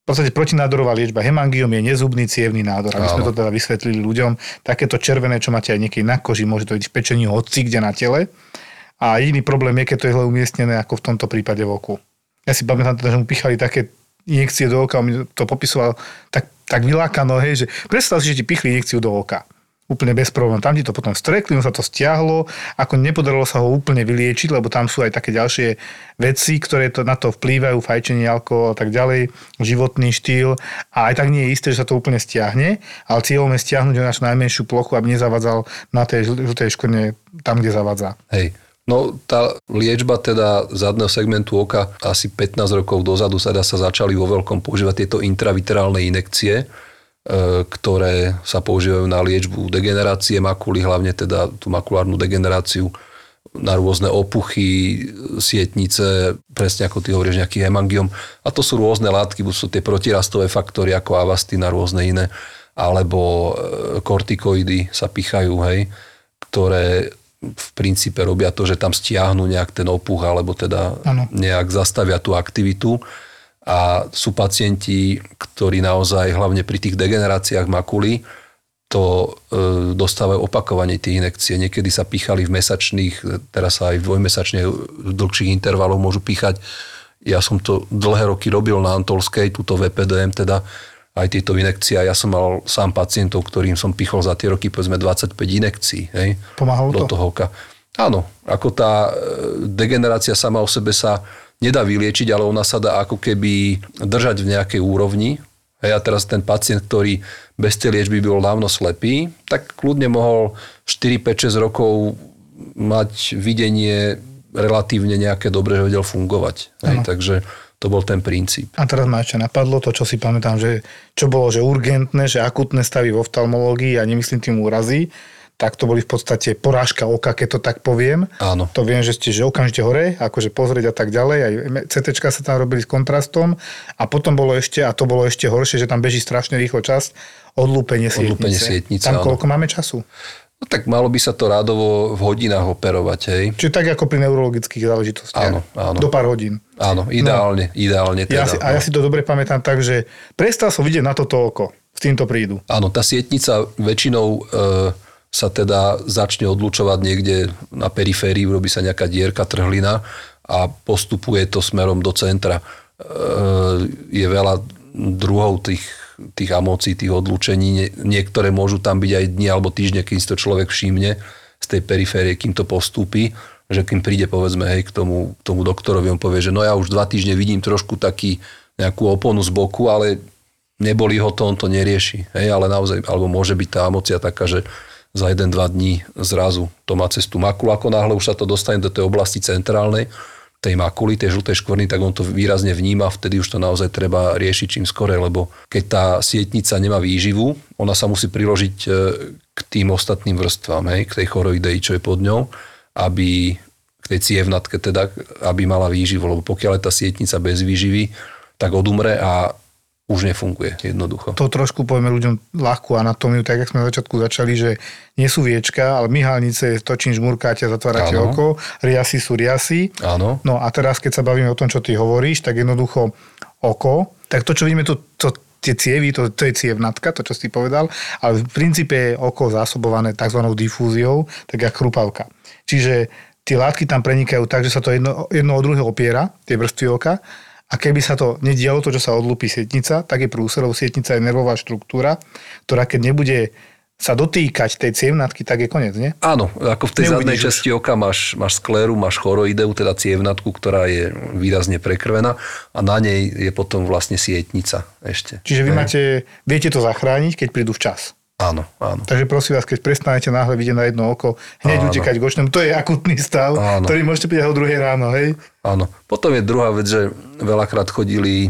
v podstate protinádorová liečba. Hemangium je nezubný cievny nádor. A my sme to teda vysvetlili ľuďom. Takéto červené, čo máte aj niekedy na koži, môže to byť v pečení hoci kde na tele. A jediný problém je, keď to je zle umiestnené, ako v tomto prípade v oku. Ja si pamätám, že mu pichali také injekcie do oka, on to popisoval tak, tak vylákano, hej, že predstav si, že ti pichli injekciu do oka. Úplne bez problémov. Tam ti to potom vstrekli, on sa to stiahlo, ako nepodarilo sa ho úplne vyliečiť, lebo tam sú aj také ďalšie veci, ktoré to, na to vplývajú, fajčenie, alkohol a tak ďalej, životný štýl, a aj tak nie je isté, že sa to úplne stiahne, ale cieľom je stiahnuť na čo najmenšiu plochu, aby nezavadzal na tej žltej škvrne tam, kde zavadza. Hej. No tá liečba teda zadného segmentu oka asi pätnásť rokov dozadu sa, sa začali vo veľkom používať tieto intraviterálne injekcie, e, ktoré sa používajú na liečbu degenerácie makuly, hlavne teda tú makulárnu degeneráciu, na rôzne opuchy, sietnice, presne ako ty hovoríš, nejaký hemangium. A to sú rôzne látky, buď sú tie protirastové faktory ako avastin a rôzne iné, alebo kortikoidy sa pichajú, hej, ktoré v princípe robia to, že tam stiahnu nejak ten opuch, alebo teda ano. nejak zastavia tú aktivitu. A sú pacienti, ktorí naozaj, hlavne pri tých degeneráciách makuly, to e, dostávajú opakovanie tých injekcie. Niekedy sa píchali v mesačných, teraz sa aj v dvojmesačných, v dlhších intervaloch môžu píchať. Ja som to dlhé roky robil na Antolskej, túto V P D M, teda aj tieto injekcie. Ja som mal sám pacientov, ktorým som pichol za tie roky povedzme dvadsaťpäť injekcií. Hej, pomáhalo to? Do toho oka. Áno, ako tá degenerácia sama o sebe sa nedá vyliečiť, ale ona sa dá ako keby držať v nejakej úrovni. Hej, a teraz ten pacient, ktorý bez tej liečby bol dávno slepý, tak kľudne mohol štyri, päť, šesť rokov mať videnie relatívne nejaké dobre, že vedel fungovať. Hej, takže... to bol ten princíp. A teraz ma ešte napadlo to, čo si pamätám, že čo bolo, že urgentné, že akutné stavy v oftalmológii, ja nemyslím tým úrazy, tak to boli v podstate porážka oka, keď to tak poviem. Áno. To viem, že ste že okamžite hore, akože pozrieť a tak ďalej, aj cé téčka sa tam robili s kontrastom, a potom bolo ešte, a to bolo ešte horšie, že tam beží strašne rýchlo čas, odlúpenie sietnice. Odlúpenie sietnice, tam áno. Koľko máme času? No tak malo by sa to rádovo v hodinách operovať, hej. Čiže tak ako pri neurologických záležitostiach. Áno, áno. Do pár hodín. Áno, ideálne, no. ideálne. Teda, ja si, a ja si to dobre pamätám tak, že prestal som vidieť na toto oko. S týmto prídu. Áno, tá sietnica väčšinou e, sa teda začne odlučovať niekde na periférii, robí sa nejaká dierka, trhlina, a postupuje to smerom do centra. E, je veľa druhov tých tých emócií, tých odlúčení. Niektoré môžu tam byť aj dni alebo týždne, kým si to človek všimne z tej periférie, kým to postúpi, že kým príde, povedzme, hej, k tomu, tomu doktorovi, on povie, že no ja už dva týždne vidím trošku taký nejakú oponu z boku, ale neboli ho to, on to nerieši. Hej, ale naozaj, alebo môže byť tá emócia taká, že za jeden, dva dní zrazu to má cestu makulu, ako náhle už sa to dostane do tej oblasti centrálnej, tej makuly, tej žltej škvrny, tak on to výrazne vníma, vtedy už to naozaj treba riešiť čím skorej, lebo keď tá sietnica nemá výživu, ona sa musí priložiť k tým ostatným vrstvám, hej, k tej choroidei, čo je pod ňou, aby k tej cievnatke teda, aby mala výživu, lebo pokiaľ je tá sietnica bez výživy, tak odumre a už nefunguje jednoducho. To trošku povieme ľuďom ľahkú anatómiu, tak jak sme na začiatku začali, že nie sú viečka, ale myhalnice je to, čím žmurkáte a zatvárate ano. Oko, riasy sú riasy. Áno. No a teraz, keď sa bavíme o tom, čo ty hovoríš, tak jednoducho oko, tak to, čo vidíme, to, to, tie cievy, to, to je cievnatka, to, čo si povedal, ale v princípe je oko zásobované tzv. Difúziou, tak jak chrupavka. Čiže tie látky tam prenikajú tak, že sa to jedno, jedno od druhého opiera, tie vrstvy oka. A keby sa to nedialo, to, čo sa odlúpi sietnica, tak je prúser, lebo sietnica je nervová štruktúra, ktorá keď nebude sa dotýkať tej cievnatky, tak je koniec, nie? Áno, ako v tej Neuvidíš zadnej už. Časti oka máš, máš skléru, máš choroideu, teda cievnatku, ktorá je výrazne prekrvená, a na nej je potom vlastne sietnica ešte. Čiže vy máte, viete to zachrániť, keď prídu včas. Áno, áno. Takže prosím vás, keď prestanete náhle vidieť na jedno oko, hneď utekať k očnému. To je akutný stav, áno. Ktorý môžete piť aj o druhej ráno, hej? Áno. Potom je druhá vec, že veľakrát chodili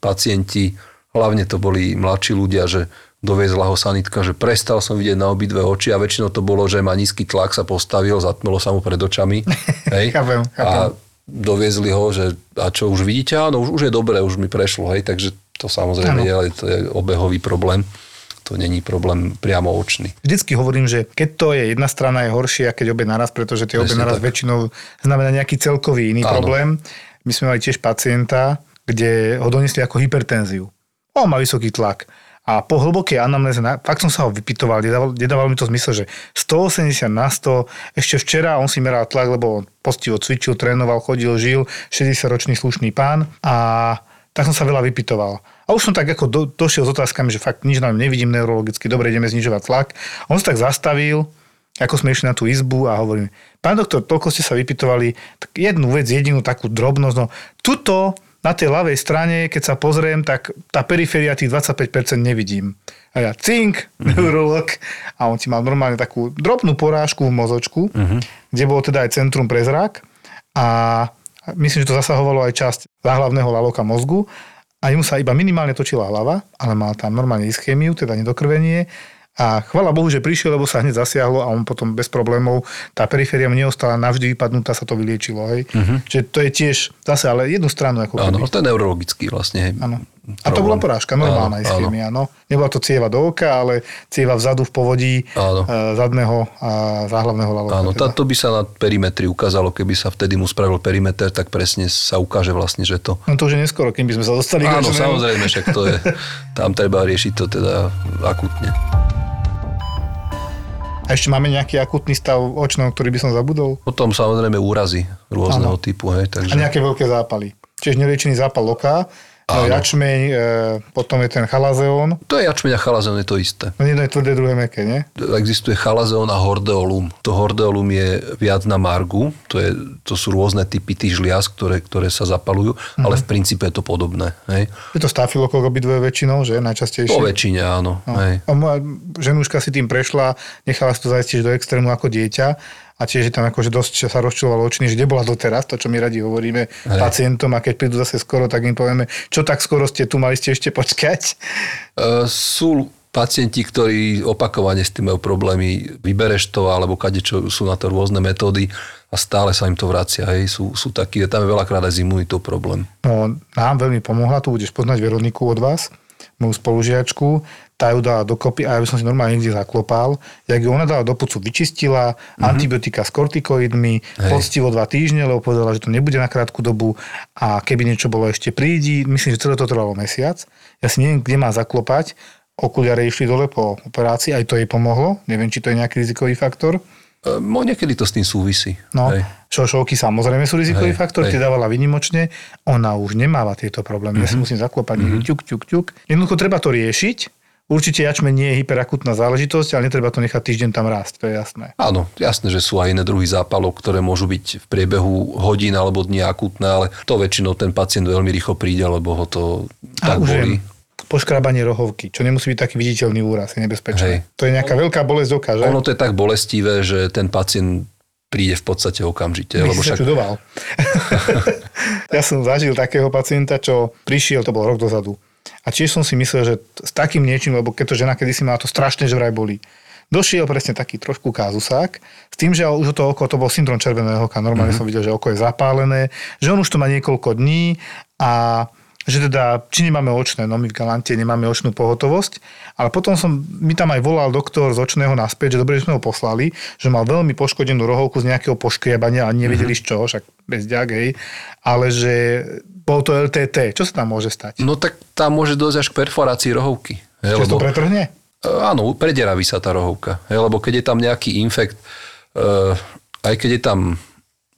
pacienti, hlavne to boli mladší ľudia, že doviezla ho sanitka, že prestal som vidieť na obidve oči, a väčšinou to bolo, že má nízky tlak, sa postavil, zatmelo sa mu pred očami, hej? Chápem, chápem. A doviezli ho, že a čo, už vidíte? Áno, už, už je dobre, už mi prešlo, hej? Takže to samozrejme je, je obehový problém. to není problém priamo očný. Vždycky hovorím, že keď to je jedna strana, je horšie, keď obe naraz, pretože tie obe naraz väčšinou znamená nejaký celkový iný Áno. problém. My sme mali tiež pacienta, kde ho donesli ako hypertenziu. On má vysoký tlak. A po hlbokej anamnéze, fakt som sa ho vypytoval, nedával mi to zmysel, že sto osemdesiat na sto, ešte včera on si meral tlak, lebo on postivo cvičil, trénoval, chodil, žil, šesťdesiatročný slušný pán a tak som sa veľa vypytoval. A už som tak ako do, došiel s otázkami, že fakt nič na ňom nevidím neurologicky, dobre, ideme znižovať tlak. On sa tak zastavil, ako sme išli na tú izbu a hovorím, pán doktor, toľko ste sa vypytovali, tak jednu vec, jedinú takú drobnosť, no tuto na tej ľavej strane, keď sa pozriem, tak tá periféria tých dvadsaťpäť percent nevidím. A ja, cink, neurolog. Mm-hmm. A on si mal normálne takú drobnú porážku v mozočku, mm-hmm. kde bolo teda aj centrum pre zrak. A myslím, že to zasahovalo aj časť záhlavného ľaloka mozgu. A jemu sa iba minimálne točila hlava, ale mal tam normálne ischémiu, teda nedokrvenie. A chvála Bohu, že prišiel, lebo sa hneď zasiahlo a on potom bez problémov, tá periféria mu neostala navždy vypadnutá, sa to vyliečilo. Hej. Uh-huh. Čiže to je tiež zase, ale jednu stranu. Ako áno, to je neurologický vlastne. Áno. A to bola porážka, normálna ischémia. No. Nebola to cieva do oka, ale cieva vzadu v povodí áno. zadného a záhlavného ľaloka. Áno, teda. To by sa na perimetri ukázalo, keby sa vtedy mu spravil perimeter, tak presne sa ukáže vlastne, že to... No to už je neskoro, kým by sme sa dostali. Áno, k samozrejme, však to je... Tam treba riešiť to teda akútne. A ešte máme nejaký akutný stav očného, ktorý by som zabudol? Potom samozrejme úrazy rôzneho ano. Typu. Hej, takže... A nejaké veľké zápaly. Čiže neliečený zápal oka, no jačmeň, e, potom je ten chalazeón. To je jačmeň a chalazeón, je to isté. No jedno je tvrdé, druhé mäkké, nie? Existuje chalazeón a hordeolum. To hordeolum je viac na margu, to, je, to sú rôzne typy tých žliaz, ktoré, ktoré sa zapalujú, mhm. ale v princípe je to podobné. Hej. Je to stafilokok obidve väčšinou, že? Najčastejšie? Po väčšine, áno. No. Hej. A moja ženúška si tým prešla, nechala si to zaistiť do extrému ako dieťa. A tiež je tam akože dosť sa rozčulovalo očný, že kde bola doteraz, to čo my radi hovoríme Hej. pacientom a keď prídu zase skoro, tak im povieme, čo tak skoro ste tu, mali ste ešte počkať? Uh, sú pacienti, ktorí opakovane s tým majú problémy, vybereš to, alebo kadečo, sú na to rôzne metódy a stále sa im to vracia. Hej, sú, sú takí, tam je veľakrát aj s imunitou problém. No, nám veľmi pomohla, tu budeš poznať Veroniku od vás, moju spolužiačku, tá ju dala dokopy a ja by som si normálne niekde zaklopal. Jak ju ona dala do pucu, vyčistila, mm-hmm. antibiotika s kortikoidmi, Hej. poctivo dva týždne, lebo povedala, že to nebude na krátku dobu a keby niečo bolo ešte prídi, myslím, že celé to trvalo mesiac. Ja si neviem, kde má zaklopať. Okuliare išli dole po operácii, aj to jej pomohlo. Neviem, či to je nejaký rizikový faktor. No, niekedy to s tým súvisí. No, šošovky samozrejme sú rizikový hej, faktor, tie dávala výnimočne. Ona už nemáva tieto problémy. Mm-hmm. Ja si musím zaklopať, mm-hmm. ťuk, ťuk, ťuk. Jednoducho treba to riešiť. Určite jačmeň nie je hyperakutná záležitosť, ale netreba to nechať týždeň tam rásť, to je jasné. Áno, jasné, že sú aj iné druhy zápalov, ktoré môžu byť v priebehu hodín alebo dní akutné, ale to väčšinou ten pacient veľmi rýchlo príde, lebo ho to tak bolí. Poškrábanie rohovky, čo nemusí byť taký viditeľný úraz, je nebezpečné. Hej. To je nejaká veľká bolesť oka, že? Ono to je tak bolestivé, že ten pacient príde v podstate okamžite. Lebo však... čudoval. Ja som zažil takého pacienta, čo prišiel, to bol rok dozadu. A tiež som si myslel, že s takým niečím, lebo keď to žena kedysi mala, to strašne že vraj bolí. Došiel presne taký trošku kázusák, s tým, že už to oko, to bol syndrom červeného oka, normálne mm-hmm. som videl, že oko je zapálené, že on už to má niekoľko dní a že teda, či nemáme očné, no my v Galante nemáme očnú pohotovosť, ale potom som, mi tam aj volal doktor z očného naspäť, že dobre, že sme ho poslali, že mal veľmi poškodenú rohovku z nejakého poškriabania a nevedeli mm-hmm. z čoho, však bez ďak, hej, ale že bol to el té té, čo sa tam môže stať? No tak tam môže dosť až k perforácii rohovky. Hej, lebo, to pretrhne? Áno, prederaví sa tá rohovka, hej, lebo keď je tam nejaký infekt, eh, aj keď je tam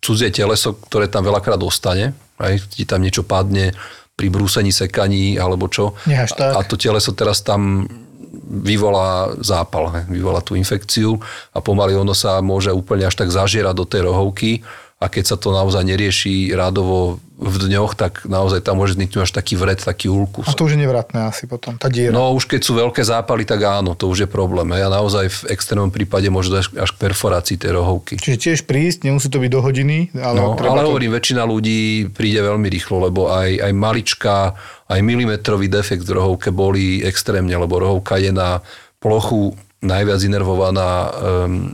cudzie teleso, ktoré tam veľakrát ostane, aj ti tam niečo padne, pri brúsení, sekaní, alebo čo. Nehaž tak. A to teleso teraz tam vyvolá zápal, he. Vyvolá tú infekciu a pomaly ono sa môže úplne až tak zažierať do tej rohovky a keď sa to naozaj nerieši rádovo v dňoch, tak naozaj tam môže vzniknúť až taký vred, taký ulkus. A to už je nevratné asi potom, tá diera. No už keď sú veľké zápaly, tak áno, to už je problém. He. A naozaj v extrémnom prípade môže až, až k perforácii tej rohovky. Čiže tiež prísť, nemusí to byť do hodiny? Ale, no, ale to... hovorím, väčšina ľudí príde veľmi rýchlo, lebo aj, aj maličká, aj milimetrový defekt v rohovke bolí extrémne, lebo rohovka je na plochu najviac inervovaná um,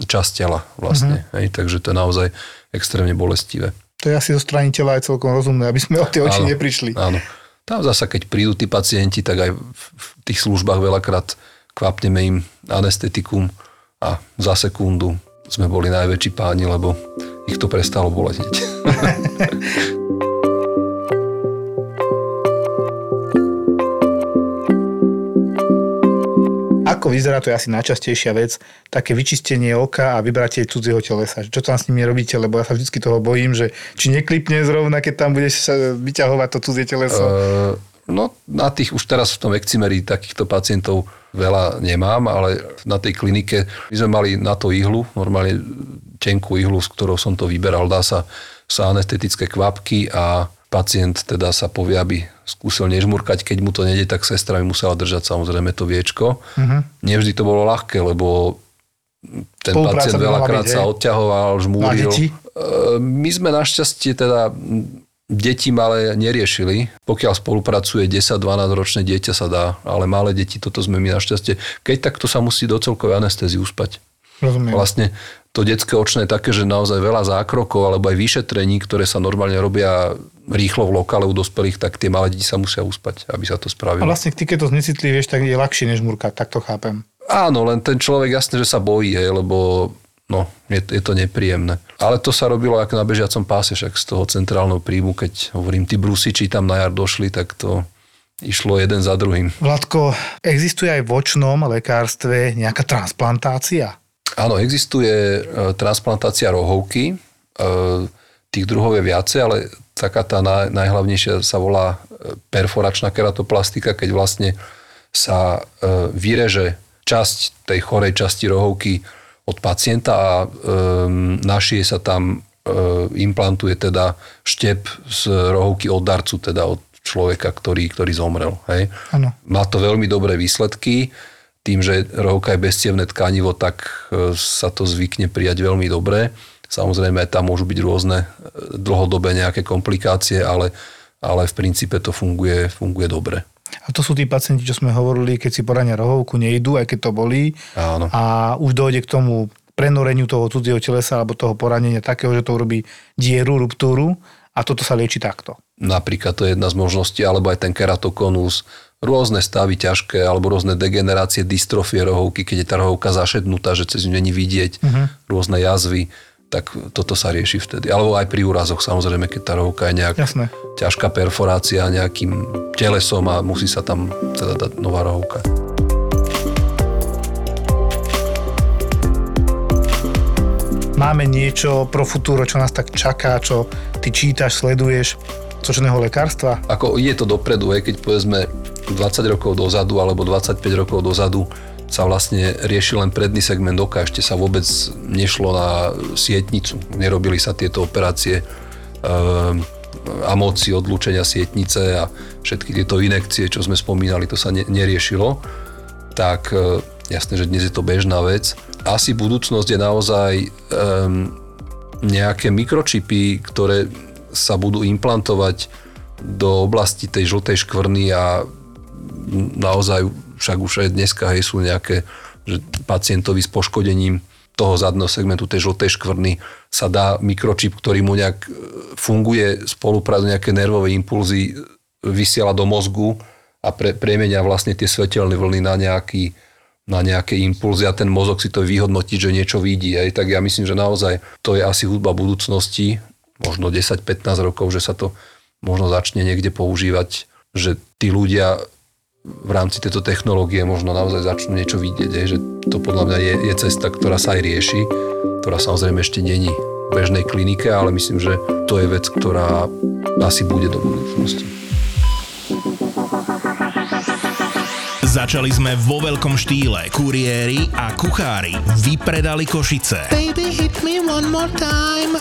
časť tela vlastne. Mm-hmm. Hej, takže to je naozaj extrémne bolestivé. To je asi zo strany tela aj celkom rozumné, aby sme o tie oči áno, neprišli. Áno. Tam zasa, keď prídu tí pacienti, tak aj v tých službách veľakrát kvapneme im anestetikum a za sekundu sme boli najväčší páni, lebo ich to prestalo boleť. Ako vyzerá, to je asi najčastejšia vec, také vyčistenie oka a vybratie cudzieho telesa. Čo tam s nimi robíte? Lebo ja sa vždy toho bojím, že či neklipne zrovna, keď tam budeš vyťahovať to cudzie teleso. Uh, no, na tých už teraz v tom excimerii takýchto pacientov veľa nemám, ale na tej klinike my sme mali na to ihlu, normálne tenkú ihlu, s ktorou som to vyberal. Dá sa, sa anestetické kvapky a pacient teda sa povie, aby skúsil nežmurkať, keď mu to nejde, tak sestra mi musela držať samozrejme to viečko. Uh-huh. Nevždy to bolo ľahké, lebo ten Spolupráca pacient veľakrát sa odťahoval, žmúril. No, my sme našťastie teda deti malé neriešili. Pokiaľ spolupracuje desať dvanásť ročné dieťa sa dá, ale malé deti, toto sme my našťastie. Keď tak to sa musí do celkovej anestézie uspať. Rozumiem. Vlastne to detské očné je také, že naozaj veľa zákrokov alebo aj vyšetrení, ktoré sa normálne robia rýchlo v lokále u dospelých, tak tie malé deti sa musia uspať, aby sa to spravilo. A vlastne ty, keď to znecitlivieš, tak je ľahšie než murkať, tak to chápem. Áno, len ten človek jasne, že sa bojí, hej, lebo no, je, je to nepríjemné. Ale to sa robilo ako na bežiacom páse, však z toho centrálneho príjmu, keď hovorím, tí brusiči tam na jar došli, tak to išlo jeden za druhým. Vladko, existuje aj v očnom lekárstve nejaká transplantácia? Áno, existuje transplantácia rohovky, tých druhov je viacej, ale taká tá najhlavnejšia sa volá perforačná keratoplastika, keď vlastne sa vyreže časť tej chorej časti rohovky od pacienta a e, našie sa tam e, implantuje teda štep z rohovky od darcu, teda od človeka, ktorý, ktorý zomrel. Hej? Ano. Má to veľmi dobré výsledky. Tým, že rohovka je bezcievné tkanivo, tak e, sa to zvykne prijať veľmi dobre. Samozrejme, tam môžu byť rôzne dlhodobé nejaké komplikácie, ale, ale v princípe to funguje, funguje dobre. A to sú tí pacienti, čo sme hovorili, keď si porania rohovku, nejdu, aj keď to bolí. Áno. A už dojde k tomu prenoreniu toho cudzieho telesa alebo toho poranenia takého, že to urobí dieru, ruptúru a toto sa lieči takto. Napríklad to je jedna z možností, alebo aj ten keratokonus, rôzne stavy ťažké alebo rôzne degenerácie, dystrofie rohovky, keď je tá rohovka zašednutá, že cez ňu není vidieť, uh-huh. Rôzne jazvy, tak toto sa rieši vtedy. Alebo aj pri úrazoch, samozrejme, keď tá rohovka je nejak Jasné. ťažká perforácia nejakým telesom a musí sa tam teda dať nová rohovka. Máme niečo pro futuro, čo nás tak čaká, čo ty čítaš, sleduješ z očného lekárstva? Ako je to dopredu, keď povedzme dvadsať rokov dozadu alebo dvadsaťpäť rokov dozadu sa vlastne riešil len predný segment oka, ešte sa vôbec nešlo na sietnicu. Nerobili sa tieto operácie e, amócií, odlúčenia sietnice a všetky tieto inekcie, čo sme spomínali, to sa ne, neriešilo. Tak e, jasné, že dnes je to bežná vec. Asi budúcnosť je naozaj e, nejaké mikročipy, ktoré sa budú implantovať do oblasti tej žltej škvrny a naozaj však už aj dneska hej, sú nejaké, že pacientovi s poškodením toho zadného segmentu, tej žltej škvrny sa dá mikročip, ktorý mu nejak funguje spoluprácu, nejaké nervové impulzy vysiela do mozgu a pre, premienia vlastne tie svetelné vlny na, nejaký, na nejaké impulzy a ten mozog si to vyhodnotí, že niečo vidí. Hej. Tak ja myslím, že naozaj to je asi hudba budúcnosti, možno desať pätnásť rokov, že sa to možno začne niekde používať, že tí ľudia v rámci tejto technológie možno naozaj začnú niečo vidieť, že to podľa mňa je, je cesta, ktorá sa aj rieši, ktorá samozrejme ešte není v bežnej klinike, ale myslím, že to je vec, ktorá asi bude do budúcnosti. Začali sme vo veľkom štýle. Kuriéri a kuchári vypredali Košice. Baby, hit me one more time.